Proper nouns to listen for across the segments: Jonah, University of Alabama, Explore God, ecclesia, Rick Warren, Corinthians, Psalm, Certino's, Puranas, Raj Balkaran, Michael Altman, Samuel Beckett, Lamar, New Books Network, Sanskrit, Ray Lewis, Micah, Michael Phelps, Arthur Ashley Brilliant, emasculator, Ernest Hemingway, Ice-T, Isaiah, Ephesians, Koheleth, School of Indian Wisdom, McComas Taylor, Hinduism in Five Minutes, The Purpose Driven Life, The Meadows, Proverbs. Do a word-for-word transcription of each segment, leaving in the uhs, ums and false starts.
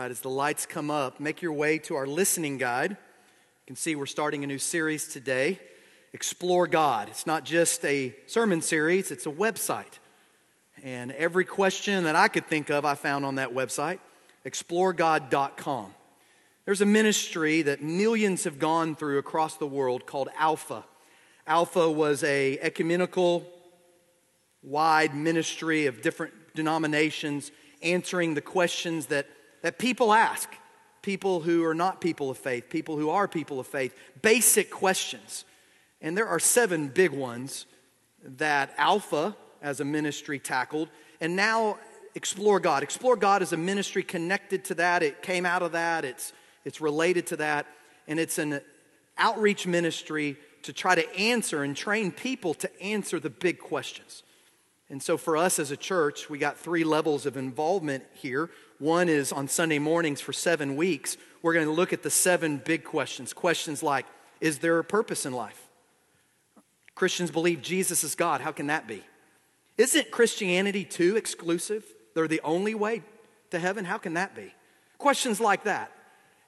right, as the lights come up, make your way to our listening guide. You can see we're starting a new series today, Explore God. It's not just a sermon series, it's a website. And every question that I could think of, I found on that website, explore god dot com. There's a ministry that millions have gone through across the world called Alpha. Alpha was a ecumenical, wide ministry of different denominations answering the questions that, that people ask. People who are not people of faith, people who are people of faith, basic questions. And there are seven big ones that Alpha as a ministry tackled. And now Explore God. Explore God is a ministry connected to that. It came out of that. It's It's related to that, and it's an outreach ministry to try to answer and train people to answer the big questions. And so for us as a church, we got three levels of involvement here. One is on Sunday mornings for seven weeks, we're going to look at the seven big questions. Questions like, is there a purpose in life? Christians believe Jesus is God. How can that be? Isn't Christianity too exclusive? They're the only way to heaven? How can that be? Questions like that.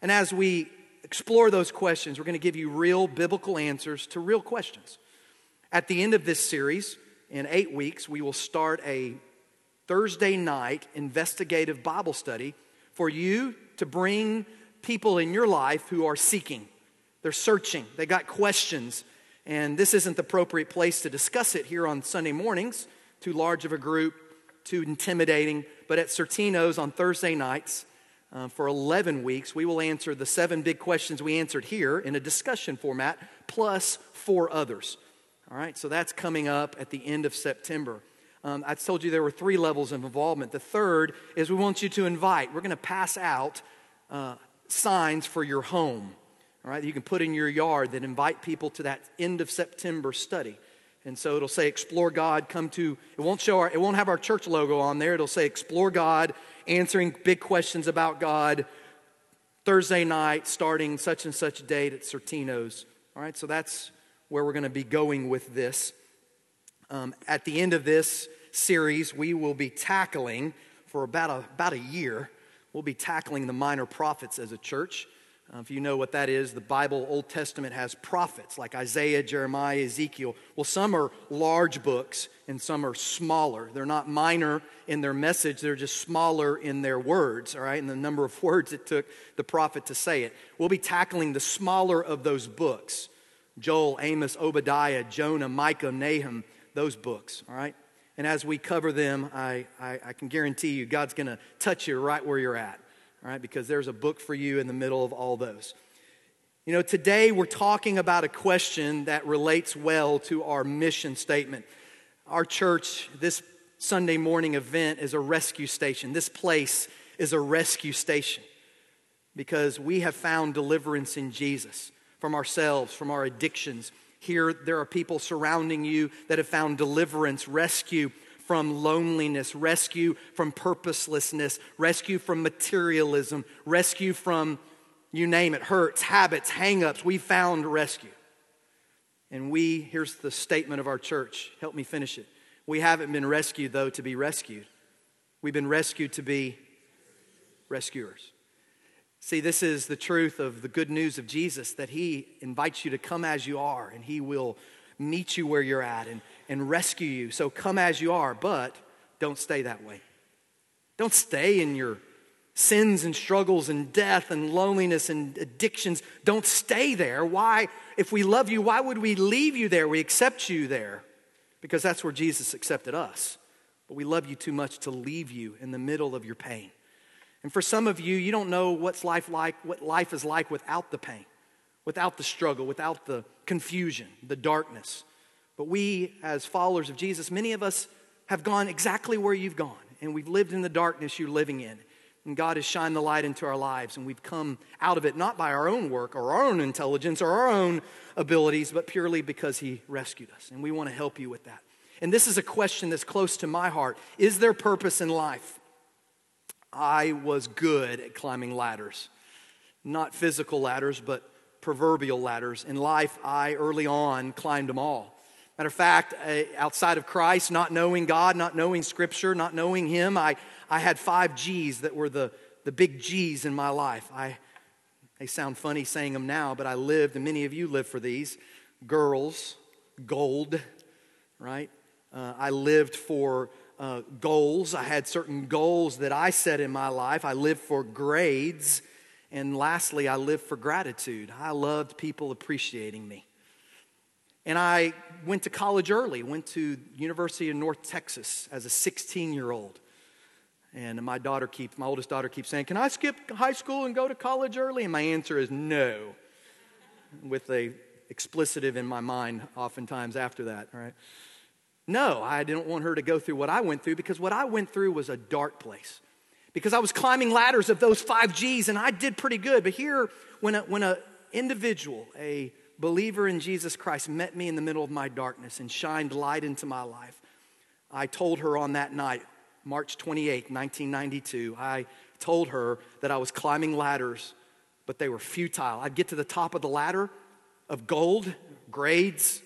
And as we explore those questions, we're going to give you real biblical answers to real questions. At the end of this series, in eight weeks, we will start a Thursday night investigative Bible study for you to bring people in your life who are seeking. They're searching. They got questions. And this isn't the appropriate place to discuss it here on Sunday mornings. Too large of a group, too intimidating. But at Certino's on Thursday nights, Uh, for eleven weeks, we will answer the seven big questions we answered here in a discussion format, plus four others. All right, so that's coming up at the end of September. Um, I told you there were three levels of involvement. The third is we want you to invite. We're going to pass out uh, signs for your home, all right, that you can put in your yard that invite people to that end of September study. And so it'll say, Explore God, come to, it won't show our, it won't have our church logo on there. It'll say, Explore God, answering big questions about God, Thursday night, starting such and such date at Certino's. All right, so that's where we're going to be going with this. Um, at the end of this series, we will be tackling, for about a, about a year, we'll be tackling the minor prophets as a church. Uh, if you know what that is, the Bible, Old Testament, has prophets like Isaiah, Jeremiah, Ezekiel. Well, some are large books and some are smaller. They're not minor in their message. They're just smaller in their words, all right, and the number of words it took the prophet to say it. We'll be tackling the smaller of those books. Joel, Amos, Obadiah, Jonah, Micah, Nahum, those books, all right? And as we cover them, I, I, I can guarantee you God's going to touch you right where you're at. All right, because there's a book for you in the middle of all those. You know, today we're talking about a question that relates well to our mission statement. Our church, this Sunday morning event, is a rescue station. This place is a rescue station because we have found deliverance in Jesus from ourselves, from our addictions. Here, there are people surrounding you that have found deliverance, rescue from loneliness, rescue from purposelessness, rescue from materialism, rescue from, you name it, hurts, habits, hang-ups. We found rescue. And we, here's the statement of our church. Help me finish it. We haven't been rescued, though, to be rescued. We've been rescued to be rescuers. See, this is the truth of the good news of Jesus, that he invites you to come as you are, and he will meet you where you're at and, and rescue you. So come as you are, but don't stay that way. Don't stay in your sins and struggles and death and loneliness and addictions. Don't stay there. Why? If we love you, why would we leave you there? We accept you there because that's where Jesus accepted us. But we love you too much to leave you in the middle of your pain. And for some of you, you don't know what's life like, what life is like without the pain, without the struggle, without the confusion, the darkness. But we, as followers of Jesus, many of us have gone exactly where you've gone, and we've lived in the darkness you're living in. And God has shined the light into our lives, and we've come out of it not by our own work or our own intelligence or our own abilities, but purely because he rescued us. And we want to help you with that. And this is a question that's close to my heart. Is there purpose in life? I was good at climbing ladders. Not physical ladders, but proverbial ladders. In life, I early on climbed them all. Matter of fact, outside of Christ, not knowing God, not knowing Scripture, not knowing Him, I, I had five G's that were the, the big G's in my life. I, they sound funny saying them now, but I lived, and many of you live for these. Girls, gold, right? Uh, I lived for uh, goals. I had certain goals that I set in my life. I lived for grades. And lastly, I lived for gratitude. I loved people appreciating me. And I went to college early, went to University of North Texas as a sixteen-year-old. And my daughter keeps, my oldest daughter keeps saying, "Can I skip high school and go to college early?" And my answer is no, with a explicative in my mind oftentimes after that, right? No, I didn't want her to go through what I went through, because what I went through was a dark place. Because I was climbing ladders of those five G's, and I did pretty good. But here, when a, when a individual, a believer in Jesus Christ, met me in the middle of my darkness and shined light into my life, I told her on that night, March twenty-eighth, nineteen ninety-two, I told her that I was climbing ladders, but they were futile. I'd get to the top of the ladder of gold, grades,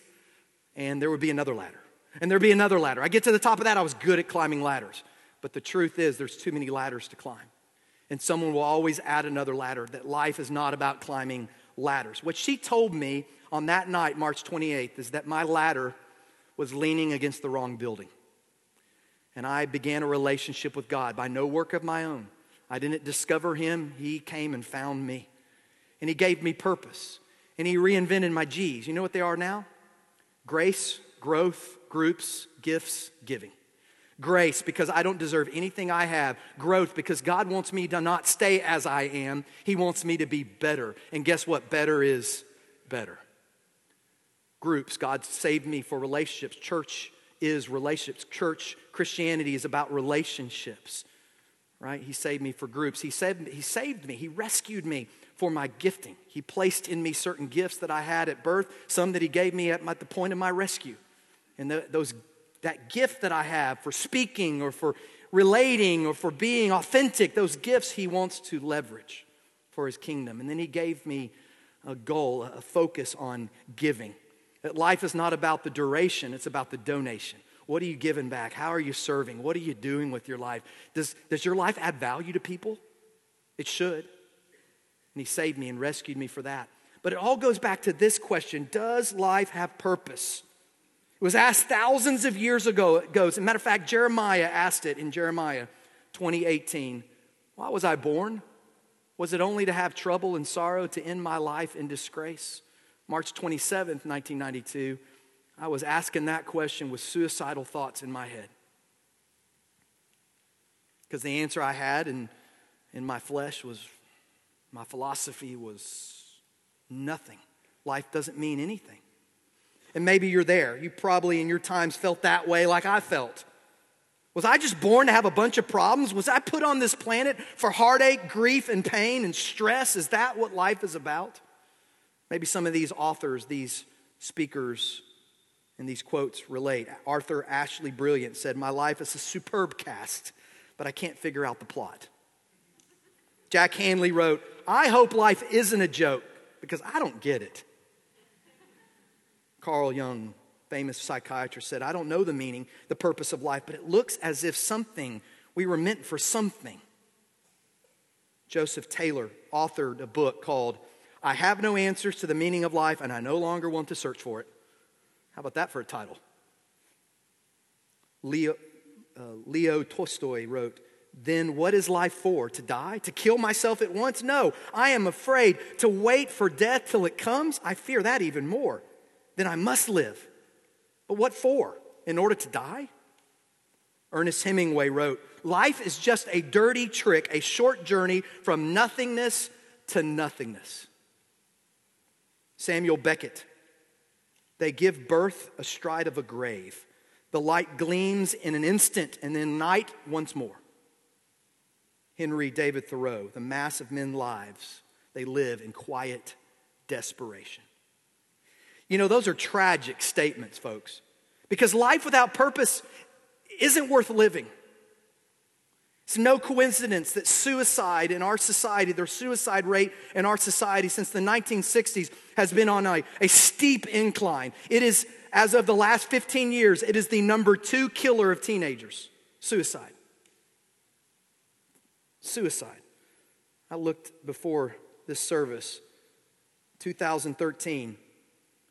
and there would be another ladder. And there'd be another ladder. I'd get to the top of that. I was good at climbing ladders. But the truth is, there's too many ladders to climb. And someone will always add another ladder, that life is not about climbing ladders. What she told me on that night, March twenty-eighth, is that my ladder was leaning against the wrong building. And I began a relationship with God by no work of my own. I didn't discover him. He came and found me. And he gave me purpose. And he reinvented my G's. You know what they are now? Grace, growth, groups, gifts, giving. Grace, because I don't deserve anything I have. Growth, because God wants me to not stay as I am. He wants me to be better. And guess what? Better is better. Groups, God saved me for relationships. Church is relationships. Church, Christianity is about relationships, right? He saved me for groups. He saved, he saved me. He rescued me for my gifting. He placed in me certain gifts that I had at birth, some that he gave me at, my, at the point of my rescue. And the, those that gift that I have for speaking or for relating or for being authentic, those gifts he wants to leverage for his kingdom. And then he gave me a goal, a focus on giving. That life is not about the duration, it's about the donation. What are you giving back? How are you serving? What are you doing with your life? Does, does your life add value to people? It should. And he saved me and rescued me for that. But it all goes back to this question: does life have purpose? It was asked thousands of years ago. It goes, as a matter of fact, Jeremiah asked it in Jeremiah twenty eighteen. Why was I born? Was it only to have trouble and sorrow, to end my life in disgrace? March twenty-seventh, nineteen ninety-two, I was asking that question with suicidal thoughts in my head. Because the answer I had in, in my flesh was, my philosophy was nothing. Life doesn't mean anything. And maybe you're there. You probably in your times felt that way like I felt. Was I just born to have a bunch of problems? Was I put on this planet for heartache, grief, and pain and stress? Is that what life is about? Maybe some of these authors, these speakers, and these quotes relate. Arthur Ashley Brilliant said, "My life is a superb cast, but I can't figure out the plot." Jack Hanley wrote, "I hope life isn't a joke because I don't get it." Carl Jung, famous psychiatrist, said, "I don't know the meaning, the purpose of life, but it looks as if something, we were meant for something." Joseph Taylor authored a book called "I Have No Answers to the Meaning of Life, and I No Longer Want to Search for It." How about that for a title? Leo, uh, Leo Tolstoy wrote, "Then what is life for? To die? To kill myself at once? No, I am afraid to wait for death till it comes. I fear that even more. Then I must live. But what for? In order to die?" Ernest Hemingway wrote, "Life is just a dirty trick, a short journey from nothingness to nothingness." Samuel Beckett, "They give birth astride of a grave. The light gleams in an instant and then night once more." Henry David Thoreau, "The mass of men's lives, they live in quiet desperation." You know, those are tragic statements, folks, because life without purpose isn't worth living. It's no coincidence that suicide in our society, their suicide rate in our society since the nineteen sixties has been on a, a steep incline. It is, as of the last fifteen years, it is the number two killer of teenagers, suicide. Suicide. I looked before this service. two thousand thirteen.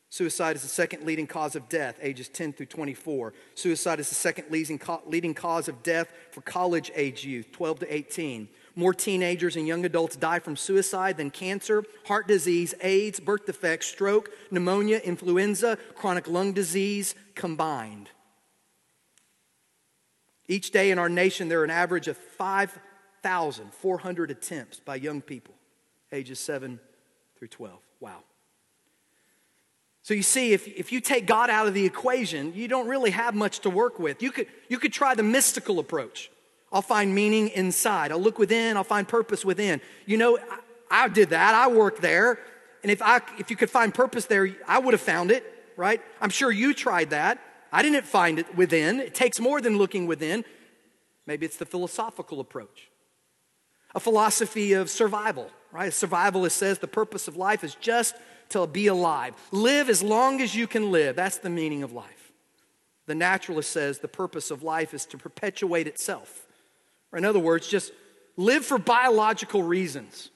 Suicide is the second leading cause of death, ages ten through twenty-four. Suicide is the second leading cause of death for college-age youth, twelve to eighteen. More teenagers and young adults die from suicide than cancer, heart disease, AIDS, birth defects, stroke, pneumonia, influenza, chronic lung disease combined. Each day in our nation, there are an average of five thousand four hundred attempts by young people, ages seven through twelve. Wow. So you see, if, if you take God out of the equation, you don't really have much to work with. You could, you could try the mystical approach. I'll find meaning inside. I'll look within. I'll find purpose within. You know, I, I did that. I worked there. And if, I, if you could find purpose there, I would have found it, right? I'm sure you tried that. I didn't find it within. It takes more than looking within. Maybe it's the philosophical approach. A philosophy of survival, right? A survivalist says the purpose of life is just to be alive. Live as long as you can live. That's the meaning of life. The naturalist says the purpose of life is to perpetuate itself. Or in other words, just live for biological reasons.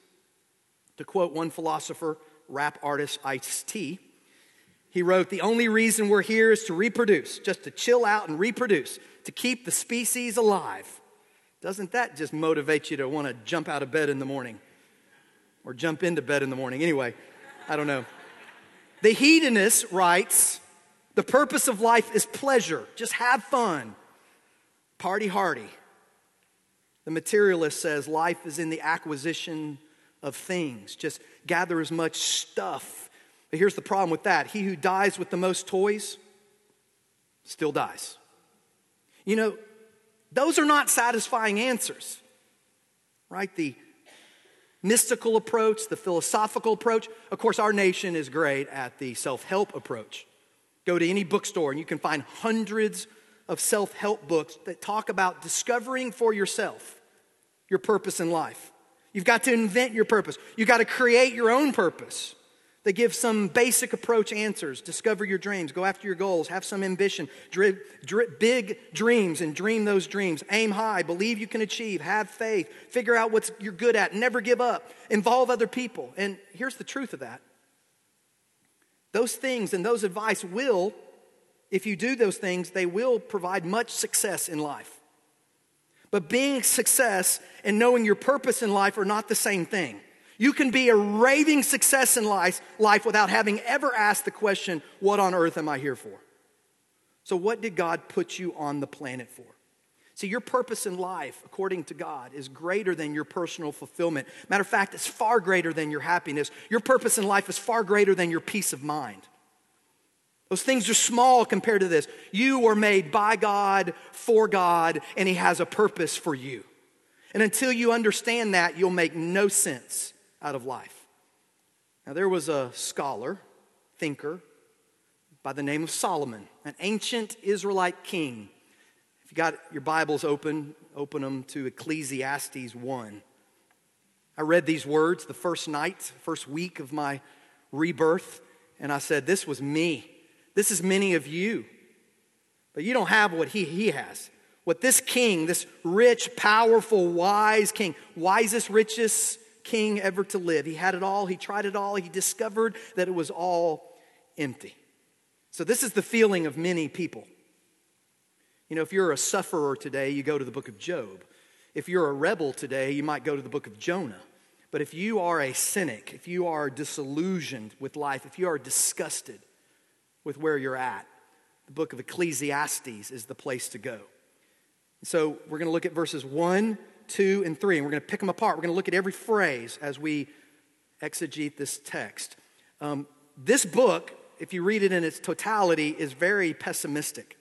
To quote one philosopher, rap artist Ice-T, he wrote, "The only reason we're here is to reproduce, just to chill out and reproduce, to keep the species alive." Doesn't that just motivate you to want to jump out of bed in the morning? Or jump into bed in the morning? Anyway, I don't know. The hedonist writes, "The purpose of life is pleasure. Just have fun. Party hardy." The materialist says life is in the acquisition of things. Just gather as much stuff. But here's the problem with that. He who dies with the most toys still dies. You know, those are not satisfying answers, right? The mystical approach, the philosophical approach. Of course, our nation is great at the self-help approach. Go to any bookstore and you can find hundreds of self-help books that talk about discovering for yourself your purpose in life. You've got to invent your purpose. You've got to create your own purpose. They give some basic approach answers. Discover your dreams. Go after your goals. Have some ambition. Dri- dri- big dreams and dream those dreams. Aim high. Believe you can achieve. Have faith. Figure out what you're good at. Never give up. Involve other people. And here's the truth of that. Those things and those advice will, if you do those things, they will provide much success in life. But being success and knowing your purpose in life are not the same thing. You can be a raving success in life, life without having ever asked the question, what on earth am I here for? So what did God put you on the planet for? See, your purpose in life, according to God, is greater than your personal fulfillment. Matter of fact, it's far greater than your happiness. Your purpose in life is far greater than your peace of mind. Those things are small compared to this. You were made by God, for God, and He has a purpose for you. And until you understand that, you'll make no sense out of life. Now there was a scholar, thinker, by the name of Solomon, an ancient Israelite king. If you got your Bibles open, open them to Ecclesiastes one. I read these words the first night, first week of my rebirth, and I said, this was me. This is many of you. But you don't have what he, he has. What this king, this rich, powerful, wise king, wisest, richest king ever to live. He had it all. He tried it all. He discovered that it was all empty. So this is the feeling of many people. You know, if you're a sufferer today, you go to the book of Job. If you're a rebel today, you might go to the book of Jonah. But if you are a cynic, if you are disillusioned with life, if you are disgusted with where you're at, the book of Ecclesiastes is the place to go. So we're going to look at verses one, two, and three, and we're going to pick them apart. We're going to look at every phrase as we exegete this text. Um, this book, if you read it in its totality, is very pessimistic.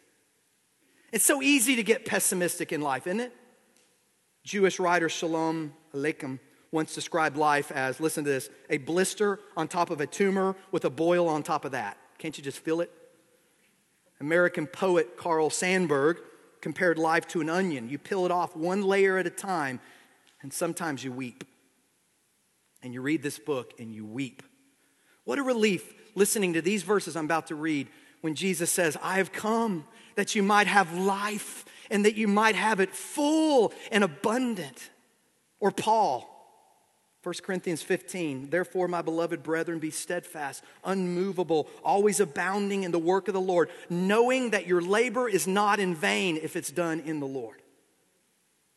It's so easy to get pessimistic in life, isn't it? Jewish writer Shalom Aleichem once described life as, listen to this, a blister on top of a tumor with a boil on top of that. Can't you just feel it? American poet Carl Sandburg compared life to an onion. You peel it off one layer at a time, and sometimes you weep. And you read this book and you weep. What a relief listening to these verses I'm about to read when Jesus says, I have come that you might have life and that you might have it full and abundant. Or Paul, First Corinthians fifteen, therefore, my beloved brethren, be steadfast, unmovable, always abounding in the work of the Lord, knowing that your labor is not in vain if it's done in the Lord.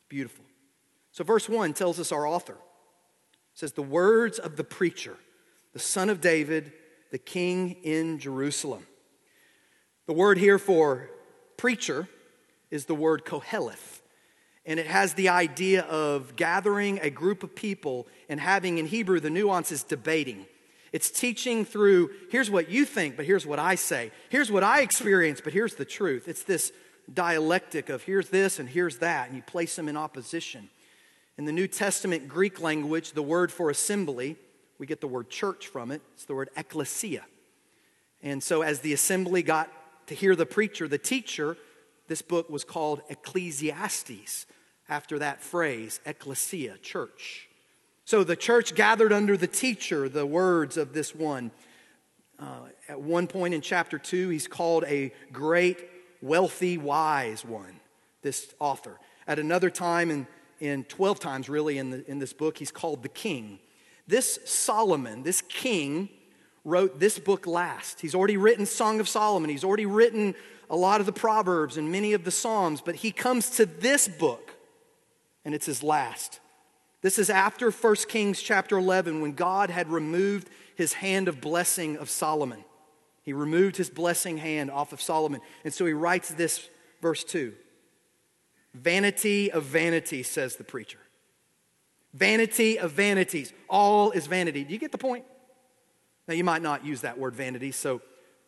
Beautiful. So verse one tells us our author. It says, the words of the preacher, the son of David, the king in Jerusalem. The word here for preacher is the word Koheleth. And it has the idea of gathering a group of people and having, in Hebrew, the nuance is debating. It's teaching through, here's what you think, but here's what I say. Here's what I experience, but here's the truth. It's this dialectic of here's this and here's that, and you place them in opposition. In the New Testament Greek language, the word for assembly, we get the word church from it. It's the word ecclesia. And so as the assembly got to hear the preacher, the teacher, this book was called Ecclesiastes, after that phrase, ecclesia, church. So the church gathered under the teacher, the words of this one. Uh, at one point in chapter two, he's called a great, wealthy, wise one, this author. At another time, and in twelve times really in, the, in this book, he's called the king. This Solomon, this king, wrote this book last. He's already written Song of Solomon. He's already written a lot of the Proverbs and many of the Psalms, but he comes to this book, and it's his last. This is after First Kings chapter eleven, when God had removed his hand of blessing of Solomon. He removed his blessing hand off of Solomon. And so he writes this, verse two. Vanity of vanity, says the preacher. Vanity of vanities. All is vanity. Do you get the point? Now, you might not use that word vanity, so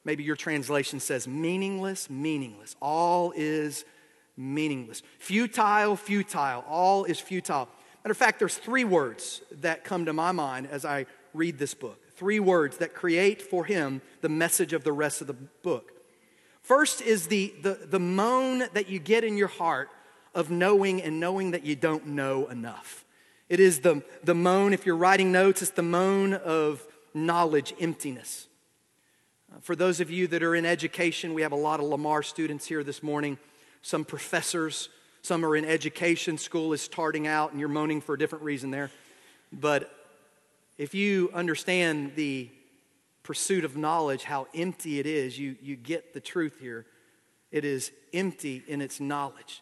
maybe your translation says meaningless, meaningless. All is meaningless. Futile, futile. All is futile. Matter of fact, there's three words that come to my mind as I read this book. Three words that create for him the message of the rest of the book. First is the, the, the moan that you get in your heart of knowing and knowing that you don't know enough. It is the, the moan, if you're writing notes, it's the moan of knowledge emptiness. Uh, for those of you that are in education, we have a lot of Lamar students here this morning. Some professors, some are in education. School is starting out and you're moaning for a different reason there. But if you understand the pursuit of knowledge, how empty it is, you, you get the truth here. It is empty in its knowledge.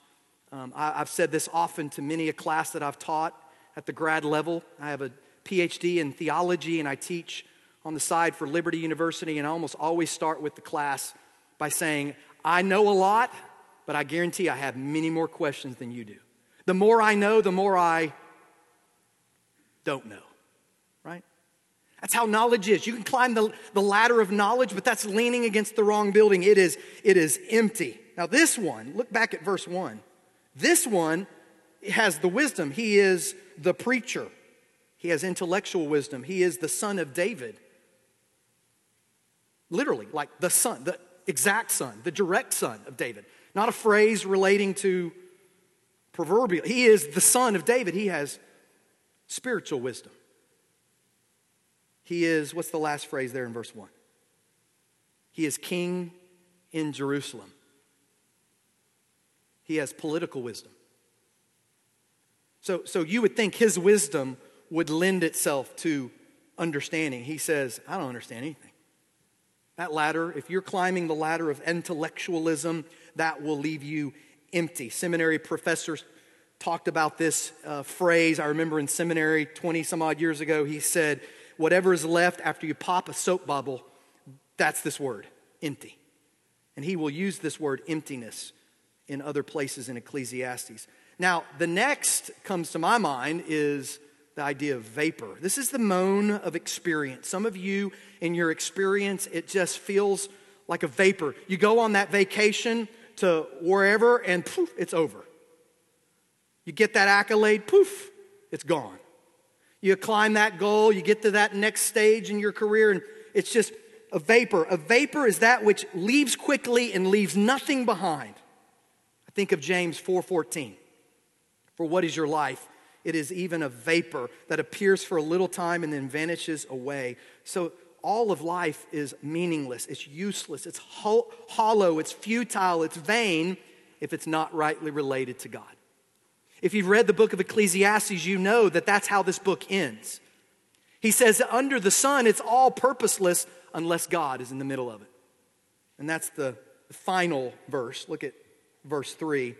Um, I, I've said this often to many a class that I've taught at the grad level. I have a P H D in theology, and I teach on the side for Liberty University, and I almost always start with the class by saying, I know a lot, but I guarantee I have many more questions than you do. The more I know, the more I don't know, right? That's how knowledge is. You can climb the, the ladder of knowledge, but that's leaning against the wrong building. It is, it is empty. Now this one, look back at verse one. This one has the wisdom. He is the preacher. He has intellectual wisdom. He is the son of David. Literally, like the son, the exact son, the direct son of David. Not a phrase relating to proverbial. He is the son of David. He has spiritual wisdom. He is, what's the last phrase there in verse one? He is king in Jerusalem. He has political wisdom. So, so you would think his wisdom would lend itself to understanding. He says, I don't understand anything. That ladder, if you're climbing the ladder of intellectualism, that will leave you empty. Seminary professors talked about this uh, phrase. I remember in seminary twenty some odd years ago, he said, whatever is left after you pop a soap bubble, that's this word, empty. And he will use this word emptiness in other places in Ecclesiastes. Now, the next comes to my mind is the idea of vapor. This is the moan of experience. Some of you, in your experience, it just feels like a vapor. You go on that vacation to wherever and poof, it's over. You get that accolade, poof, it's gone. You climb that goal, you get to that next stage in your career, and it's just a vapor. A vapor is that which leaves quickly and leaves nothing behind. I think of James four fourteen. For what is your life? It is even a vapor that appears for a little time and then vanishes away. So all of life is meaningless. It's useless. It's ho- hollow. It's futile. It's vain if it's not rightly related to God. If you've read the book of Ecclesiastes, you know that that's how this book ends. He says under the sun, it's all purposeless unless God is in the middle of it. And that's the final verse. Look at verse three.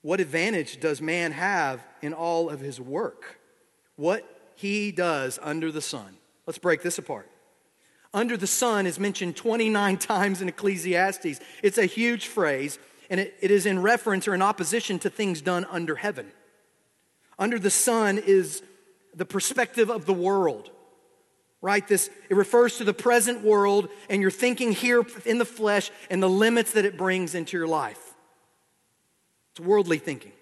What advantage does man have in all of his work? What he does under the sun. Let's break this apart. Under the sun is mentioned twenty-nine times in Ecclesiastes. It's a huge phrase, and it, it is in reference or in opposition to things done under heaven. Under the sun is the perspective of the world, right? This, it refers to the present world and your thinking here in the flesh and the limits that it brings into your life. It's worldly thinking.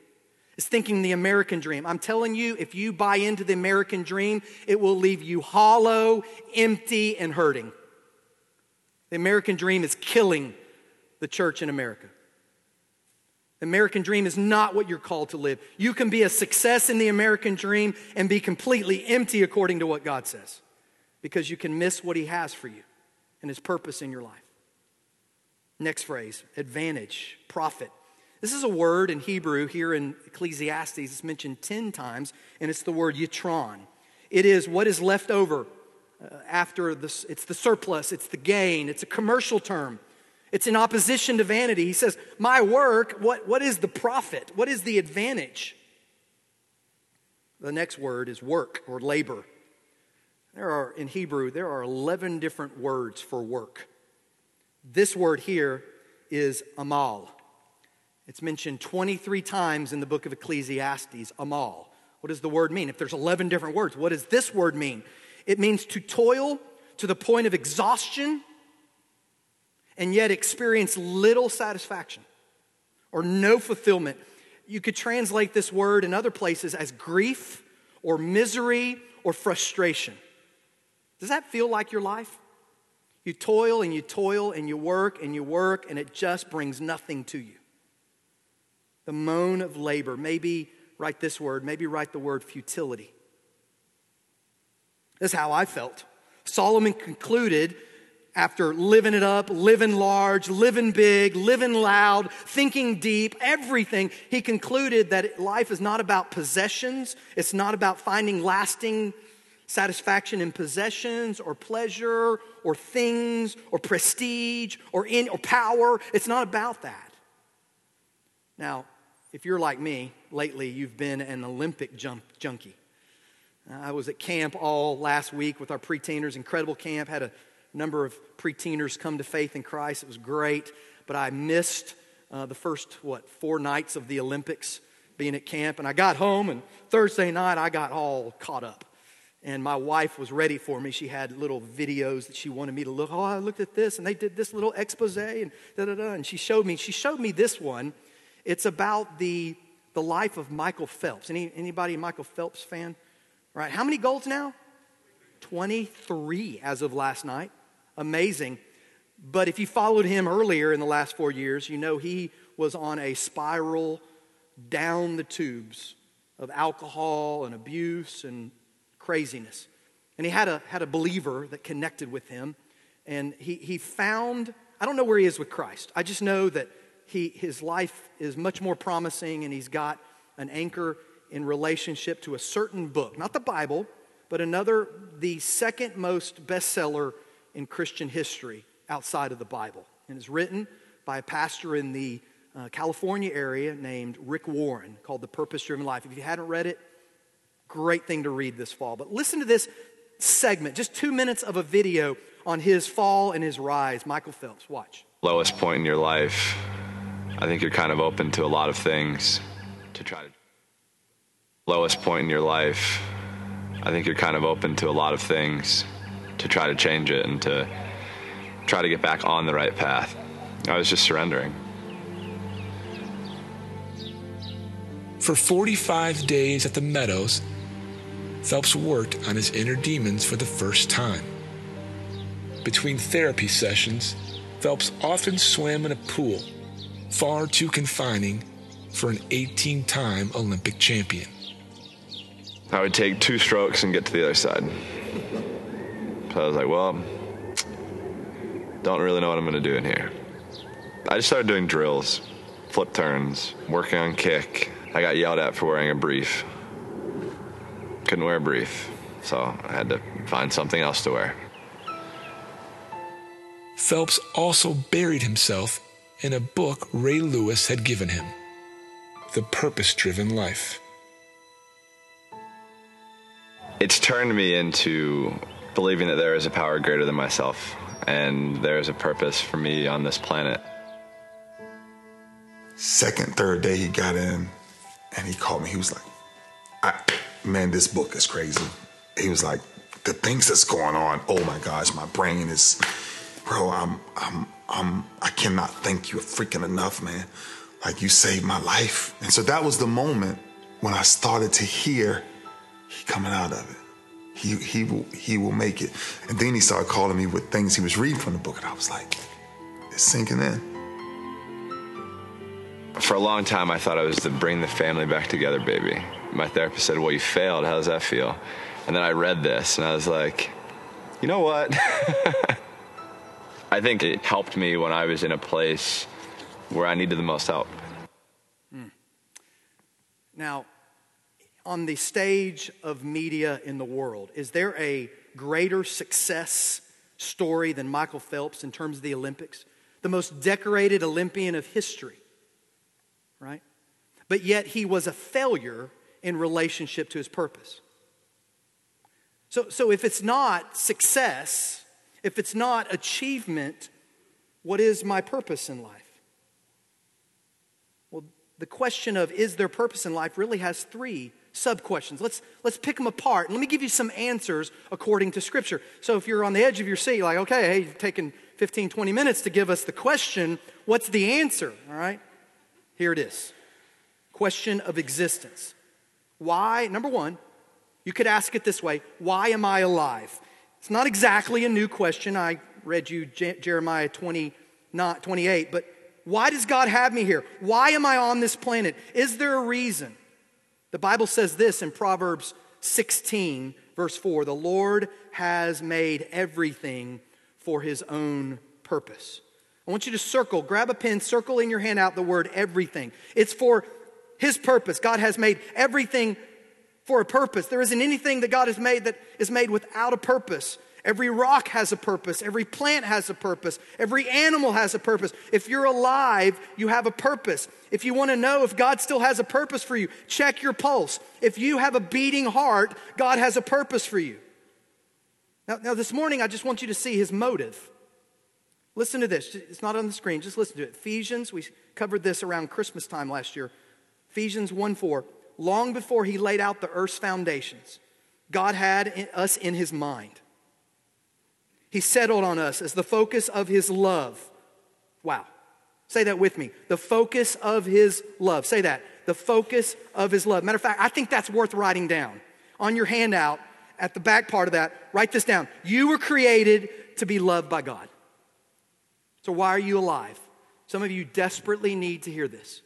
It's thinking the American dream. I'm telling you, if you buy into the American dream, it will leave you hollow, empty, and hurting. The American dream is killing the church in America. The American dream is not what you're called to live. You can be a success in the American dream and be completely empty according to what God says, because you can miss what he has for you and his purpose in your life. Next phrase, advantage, profit. This is a word in Hebrew here in Ecclesiastes. It's mentioned ten times, and it's the word yitron. It is what is left over after this. It's the surplus. It's the gain. It's a commercial term. It's in opposition to vanity. He says, my work, what, what is the profit? What is the advantage? The next word is work or labor. There are, in Hebrew, there are eleven different words for work. This word here is amal. It's mentioned twenty-three times in the book of Ecclesiastes, amal. What does the word mean? If there's eleven different words, what does this word mean? It means to toil to the point of exhaustion and yet experience little satisfaction or no fulfillment. You could translate this word in other places as grief or misery or frustration. Does that feel like your life? You toil and you toil and you work and you work and it just brings nothing to you. The moan of labor. Maybe write this word. Maybe write the word futility. That's how I felt. Solomon concluded after living it up, living large, living big, living loud, thinking deep, everything. He concluded that life is not about possessions. It's not about finding lasting satisfaction in possessions or pleasure or things or prestige or in or power. It's not about that. Now, if you're like me, lately you've been an Olympic jump junkie. I was at camp all last week with our preteeners, incredible camp, had a number of preteeners come to faith in Christ. It was great, but I missed uh, the first, what, four nights of the Olympics being at camp. And I got home, and Thursday night I got all caught up. And my wife was ready for me. She had little videos that she wanted me to look. Oh, I looked at this, and they did this little expose, and da-da-da. And she showed me, she showed me this one. It's about the, the life of Michael Phelps. Any, anybody a Michael Phelps fan? All right, how many golds now? twenty-three as of last night. Amazing. But if you followed him earlier in the last four years, you know he was on a spiral down the tubes of alcohol and abuse and craziness. And he had a had a believer that connected with him. And he, he found, I don't know where he is with Christ. I just know that he his life is much more promising, and he's got an anchor in relationship to a certain book. Not the Bible, but another, the second most bestseller in Christian history outside of the Bible. And it's written by a pastor in the uh, California area named Rick Warren, called The Purpose Driven Life. If you hadn't read it, great thing to read this fall. But listen to this segment, just two minutes of a video on his fall and his rise. Michael Phelps, watch. Lowest point in your life, I think you're kind of open to a lot of things to try to... Lowest point in your life, I think you're kind of open to a lot of things to try to change it and to try to get back on the right path. I was just surrendering. For forty-five days at the Meadows, Phelps worked on his inner demons for the first time. Between therapy sessions, Phelps often swam in a pool far too confining for an eighteen-time Olympic champion. I would take two strokes and get to the other side. So I was like, well, don't really know what I'm going to do in here. I just started doing drills, flip turns, working on kick. I got yelled at for wearing a brief. Couldn't wear a brief. so I had to find something else to wear. Phelps also buried himself in a book Ray Lewis had given him, The Purpose Driven Life. It's turned me into believing that there is a power greater than myself, and there is a purpose for me on this planet. Second, third day he got in, and he called me. He was like, I, man, this book is crazy. He was like, the things that's going on, oh my gosh, my brain is, bro, I'm, I'm, I'm, I cannot thank you freaking enough, man. Like, you saved my life. And so that was the moment when I started to hear he coming out of it. He, he, will, he will make it. And then he started calling me with things he was reading from the book, and I was like, it's sinking in. For a long time, I thought I was the bring the family back together baby. My therapist said, well, you failed. How does that feel? And then I read this, and I was like, you know what? I think it helped me when I was in a place where I needed the most help. Mm. Now, on the stage of media in the world, is there a greater success story than Michael Phelps in terms of the Olympics? The most decorated Olympian of history, right? But yet he was a failure in relationship to his purpose. So, so if it's not success, if it's not achievement, what is my purpose in life? Well, the question of is there purpose in life really has three sub-questions. Let's, let's pick them apart. And let me give you some answers according to Scripture. So if you're on the edge of your seat, like, okay, hey, you've taken fifteen, twenty minutes to give us the question, what's the answer? All right, here it is. Question of existence. Why, number one, you could ask it this way, why am I alive? It's not exactly a new question. I read you Jeremiah twenty, not twenty-eight, but why does God have me here? Why am I on this planet? Is there a reason? The Bible says this in Proverbs sixteen, verse four, the Lord has made everything for his own purpose. I want you to circle, grab a pen, circle in your hand out the word everything. It's for his purpose. God has made everything for a purpose. There isn't anything that God has made that is made without a purpose. Every rock has a purpose. Every plant has a purpose. Every animal has a purpose. If you're alive, you have a purpose. If you want to know if God still has a purpose for you, check your pulse. If you have a beating heart, God has a purpose for you. Now, now this morning, I just want you to see his motive. Listen to this. It's not on the screen. Just listen to it. Ephesians, we covered this around Christmas time last year. Ephesians one four, long before he laid out the earth's foundations, God had us in his mind. He settled on us as the focus of his love. Wow. Say that with me. The focus of his love. Say that. The focus of his love. Matter of fact, I think that's worth writing down. On your handout, at the back part of that, write this down. You were created to be loved by God. So why are you alive? Some of you desperately need to hear this.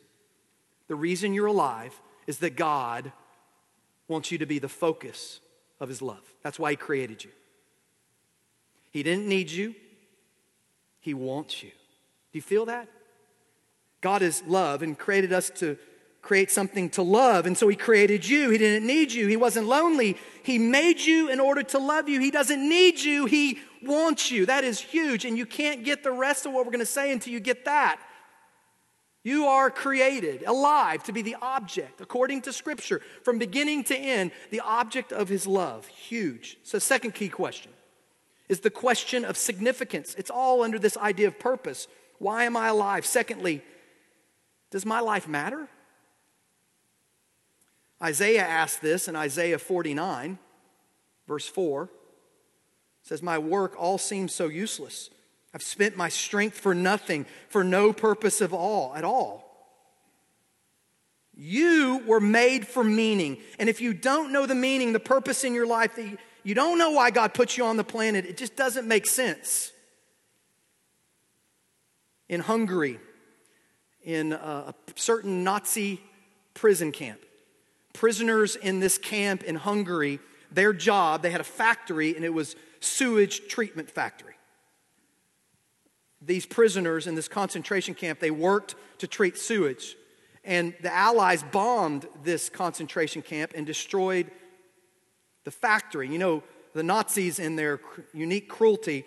The reason you're alive is that God wants you to be the focus of his love. That's why he created you. He didn't need you. He wants you. Do you feel that? God is love and created us to create something to love. And so he created you. He didn't need you. He wasn't lonely. He made you in order to love you. He doesn't need you. He wants you. That is huge. And you can't get the rest of what we're going to say until you get that. You are created, alive, to be the object, according to Scripture, from beginning to end, the object of his love. Huge. So second key question is the question of significance. It's all under this idea of purpose. Why am I alive? Secondly, does my life matter? Isaiah asked this in Isaiah forty-nine, verse four. It says, my work all seems so useless. I've spent my strength for nothing, for no purpose of all, at all. You were made for meaning. And if you don't know the meaning, the purpose in your life, that you, You don't know why God put you on the planet. It just doesn't make sense. In Hungary, in a certain Nazi prison camp, prisoners in this camp in Hungary, their job, they had a factory, and it was sewage treatment factory. These prisoners in this concentration camp, they worked to treat sewage. And the Allies bombed this concentration camp and destroyed the factory. You know, the Nazis in their unique cruelty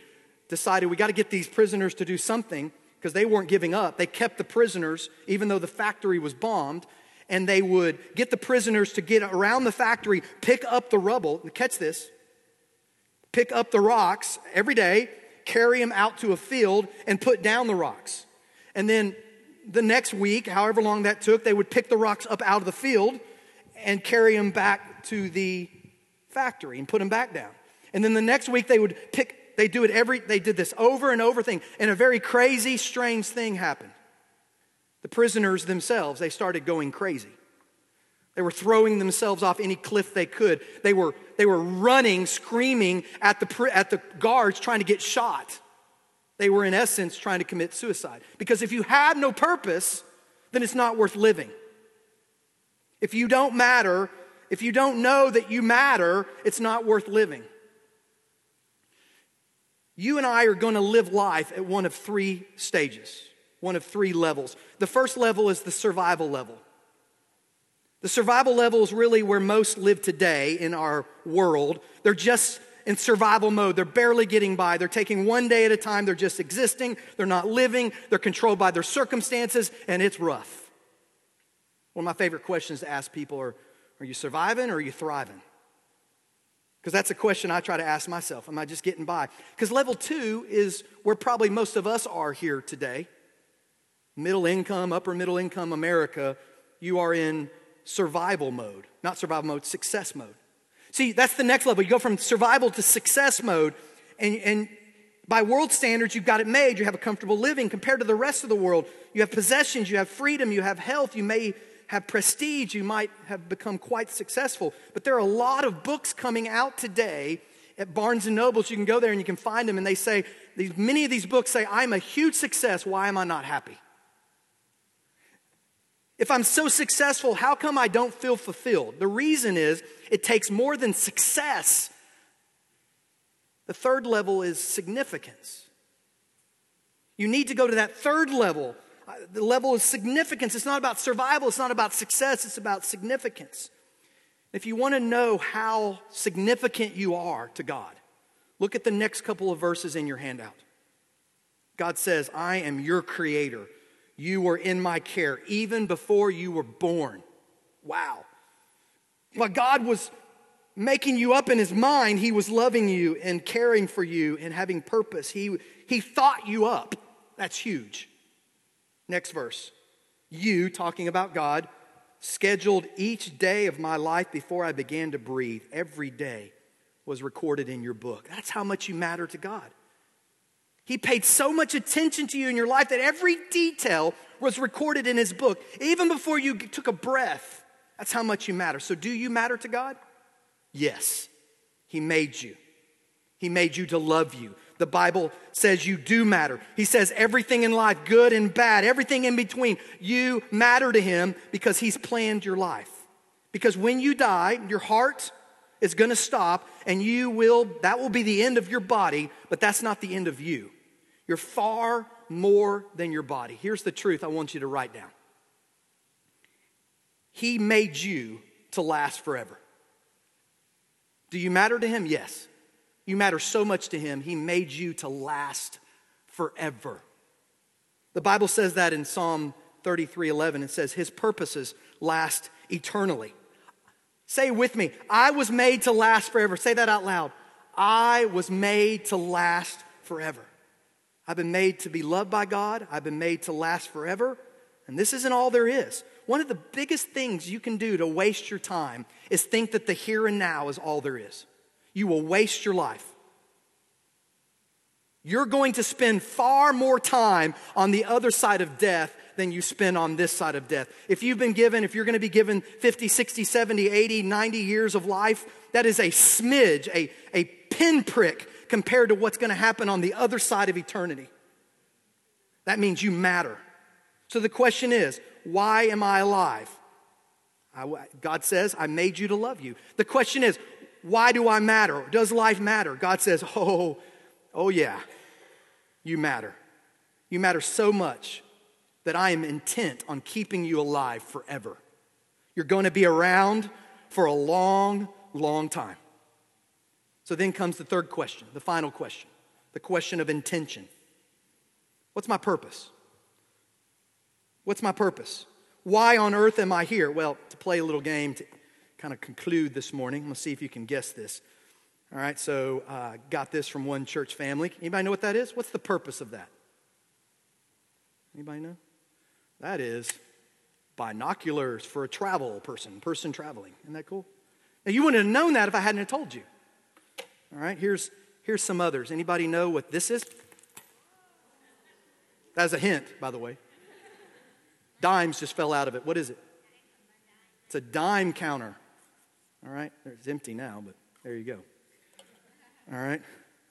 decided we got to get these prisoners to do something because they weren't giving up. They kept the prisoners even though the factory was bombed, and they would get the prisoners to get around the factory, pick up the rubble, and catch this, pick up the rocks every day, carry them out to a field, and put down the rocks. And then the next week, however long that took, they would pick the rocks up out of the field and carry them back to the factory and put them back down. And then the next week they would pick, they do it every, they did this over and over thing. And a very crazy, strange thing happened. The prisoners themselves, they started going crazy. They were throwing themselves off any cliff they could. They were, they were running, screaming at the, at the guards, trying to get shot. They were, in essence, trying to commit suicide. Because if you have no purpose, then it's not worth living. If you don't matter, if you don't know that you matter, it's not worth living. You and I are going to live life at one of three stages, one of three levels. The first level is the survival level. The survival level is really where most live today in our world. They're just in survival mode. They're barely getting by. They're taking one day at a time. They're just existing. They're not living. They're controlled by their circumstances, and it's rough. One of my favorite questions to ask people are, are you surviving or are you thriving? Because that's a question I try to ask myself. Am I just getting by? Because level two is where probably most of us are here today. Middle income, upper middle income America, you are in survival mode. Not survival mode, success mode. See, that's the next level. You go from survival to success mode. And, and by world standards, you've got it made. You have a comfortable living compared to the rest of the world. You have possessions. You have freedom. You have health. You may have prestige. You might have become quite successful. But there are a lot of books coming out today at Barnes and Noble's. You can go there and you can find them. And they say, these, many of these books say, I'm a huge success. Why am I not happy? If I'm so successful, how come I don't feel fulfilled? The reason is it takes more than success. The third level is significance. You need to go to that third level. The level is significance. It's not about survival. It's not about success. It's about significance. If you want to know how significant you are to God, look at the next couple of verses in your handout. God says, I am your creator. You were in my care even before you were born. Wow. While God was making you up in his mind, he was loving you and caring for you and having purpose. He, he thought you up. That's huge. Next verse. You, talking about God, scheduled each day of my life before I began to breathe. Every day was recorded in your book. That's how much you matter to God. He paid so much attention to you in your life that every detail was recorded in his book. Even before you took a breath, that's how much you matter. So do you matter to God? Yes. He made you. He made you to love you. The Bible says you do matter. He says everything in life, good and bad, everything in between, you matter to him because he's planned your life. Because when you die, your heart is going to stop and you will, that will be the end of your body, but that's not the end of you. You're far more than your body. Here's the truth I want you to write down. He made you to last forever. Do you matter to him? Yes. You matter so much to him. He made you to last forever. The Bible says that in Psalm thirty-three eleven. It says his purposes last eternally. Say with me, I was made to last forever. Say that out loud. I was made to last forever. I've been made to be loved by God. I've been made to last forever. And this isn't all there is. One of the biggest things you can do to waste your time is think that the here and now is all there is. You will waste your life. You're going to spend far more time on the other side of death than you spend on this side of death. If you've been given, if you're going to be given fifty, sixty, seventy, eighty, ninety years of life, that is a smidge, a, a pinprick compared to what's going to happen on the other side of eternity. That means you matter. So the question is, why am I alive? I, God says, I made you to love you. The question is, why do I matter? Does life matter? God says, oh, oh yeah, you matter. You matter so much that I am intent on keeping you alive forever. You're going to be around for a long, long time. So then comes the third question, the final question, the question of intention. What's my purpose? What's my purpose? Why on earth am I here? Well, to play a little game to kind of conclude this morning. Let's see if you can guess this. All right, so uh, got this from one church family. Anybody know what that is? What's the purpose of that? Anybody know? That is binoculars for a travel person, person traveling. Isn't that cool? Now, you wouldn't have known that if I hadn't have told you. All right, here's, here's some others. Anybody know what this is? That's a hint, by the way. Dimes just fell out of it. What is it? It's a dime counter. All right, it's empty now, but there you go. All right,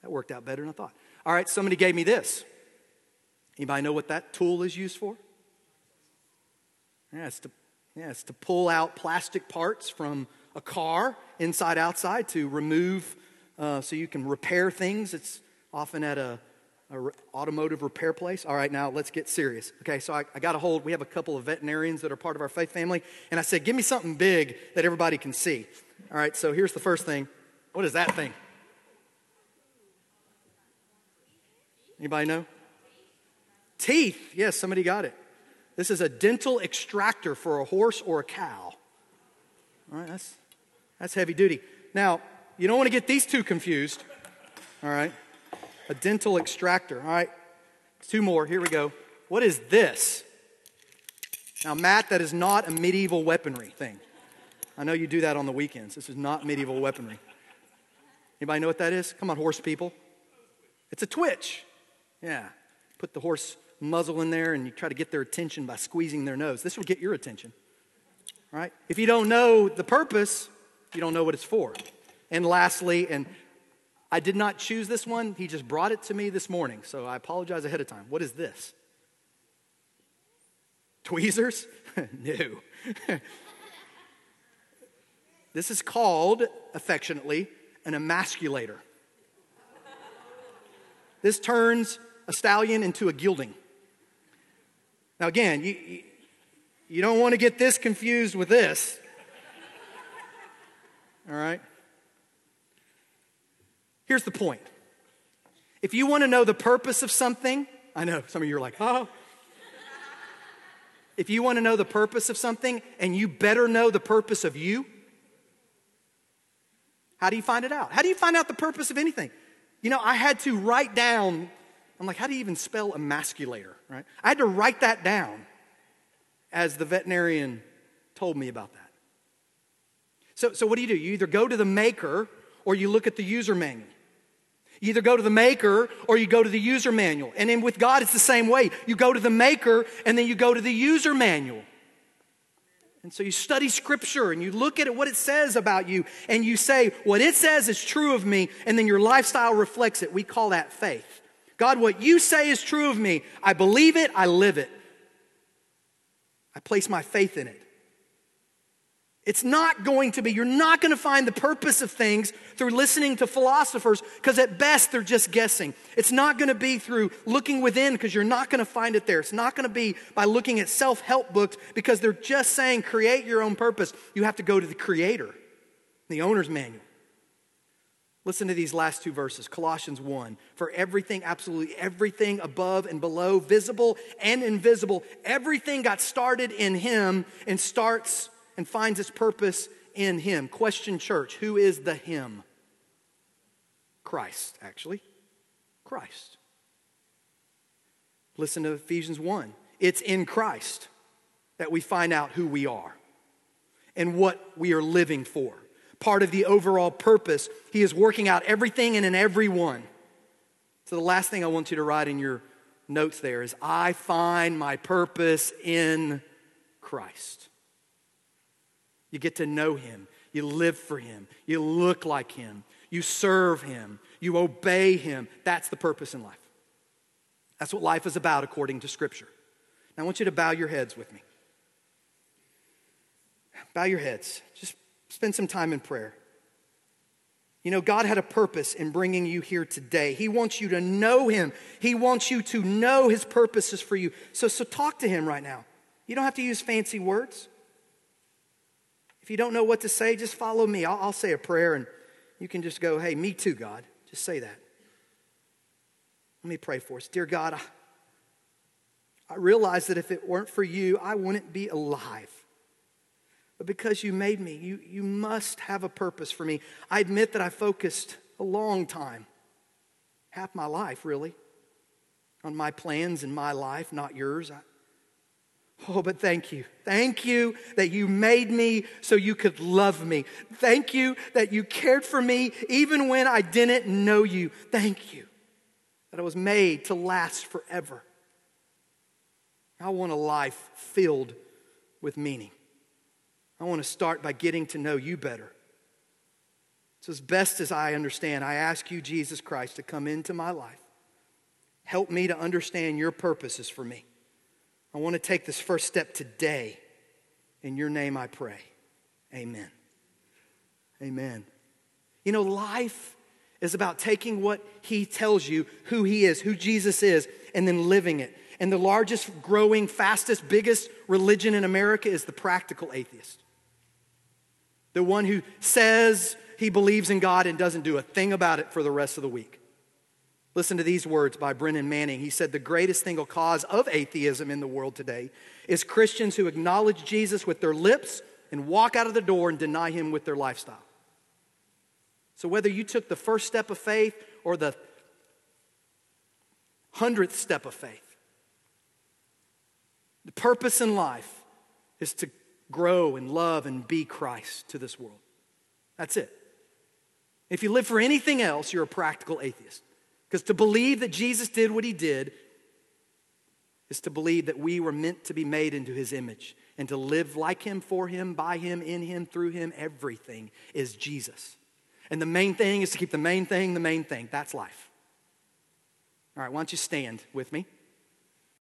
that worked out better than I thought. All right, somebody gave me this. Anybody know what that tool is used for? Yeah, it's to, yeah, it's to pull out plastic parts from a car, inside, outside, to remove, uh, so you can repair things. It's often at a, a re- automotive repair place. All right, now let's get serious. Okay, so I, I got a hold. We have a couple of veterinarians that are part of our faith family, and I said, give me something big that everybody can see. All right, so here's the first thing. What is that thing? Anybody know? Teeth. Yes, somebody got it. This is a dental extractor for a horse or a cow. All right, that's, that's heavy duty. Now, you don't want to get these two confused. All right, a dental extractor. All right, two more. Here we go. What is this? Now, Matt, that is not a medieval weaponry thing. I know you do that on the weekends. This is not medieval weaponry. Anybody know what that is? Come on, horse people. It's a twitch. Yeah. Put the horse muzzle in there and you try to get their attention by squeezing their nose. This will get your attention. All right? If you don't know the purpose, you don't know what it's for. And lastly, and I did not choose this one. He just brought it to me this morning, so I apologize ahead of time. What is this? Tweezers? No. This is called, affectionately, an emasculator. This turns a stallion into a gelding. Now again, you, you, you don't want to get this confused with this. All right? Here's the point. If you want to know the purpose of something, I know some of you are like, oh. If you want to know the purpose of something, and you better know the purpose of you, how do you find it out? How do you find out the purpose of anything? You know, I had to write down, I'm like, how do you even spell emasculator, right? I had to write that down as the veterinarian told me about that. So, so what do you do? You either go to the maker or you look at the user manual. You either go to the maker or you go to the user manual. And then with God, it's the same way. You go to the maker and then you go to the user manual. And so you study Scripture and you look at it, what it says about you, and you say, what it says is true of me, and then your lifestyle reflects it. We call that faith. God, what you say is true of me. I believe it. I live it. I place my faith in it. It's not going to be, you're not going to find the purpose of things through listening to philosophers, because at best they're just guessing. It's not going to be through looking within, because you're not going to find it there. It's not going to be by looking at self-help books, because they're just saying create your own purpose. You have to go to the Creator, the owner's manual. Listen to these last two verses, Colossians one. For everything, absolutely everything above and below, visible and invisible, everything got started in Him and starts and finds its purpose in Him. Question, church, who is the Him? Christ, actually. Christ. Listen to Ephesians one. It's in Christ that we find out who we are and what we are living for. Part of the overall purpose. He is working out everything and in everyone. So the last thing I want you to write in your notes there is, I find my purpose in Christ. You get to know Him. You live for Him. You look like Him. You serve Him. You obey Him. That's the purpose in life. That's what life is about according to Scripture. Now I want you to bow your heads with me. Bow your heads. Just spend some time in prayer. You know, God had a purpose in bringing you here today. He wants you to know Him. He wants you to know His purposes for you. So, so talk to Him right now. You don't have to use fancy words. If you don't know what to say, just follow me. I'll, I'll say a prayer and you can just go, hey, me too, God. Just say that. Let me pray for us. Dear God, I, I realize that if it weren't for you, I wouldn't be alive. But because you made me, you, you must have a purpose for me. I admit that I focused a long time, half my life really, on my plans and my life, not yours. I, oh, but thank you. Thank you that you made me so you could love me. Thank you that you cared for me even when I didn't know you. Thank you that I was made to last forever. I want a life filled with meaning. I want to start by getting to know you better. So as best as I understand, I ask you, Jesus Christ, to come into my life. Help me to understand your purposes for me. I want to take this first step today. In your name I pray. Amen. Amen. You know, life is about taking what he tells you, who he is, who Jesus is, and then living it. And the largest, growing, fastest, biggest religion in America is the practical atheist. The one who says he believes in God and doesn't do a thing about it for the rest of the week. Listen to these words by Brennan Manning. He said, the greatest single cause of atheism in the world today is Christians who acknowledge Jesus with their lips and walk out of the door and deny him with their lifestyle. So whether you took the first step of faith or the hundredth step of faith, the purpose in life is to grow and love and be Christ to this world. That's it. If you live for anything else, you're a practical atheist. Because to believe that Jesus did what he did is to believe that we were meant to be made into his image and to live like him, for him, by him, in him, through him. Everything is Jesus. And the main thing is to keep the main thing the main thing. That's life. All right, why don't you stand with me?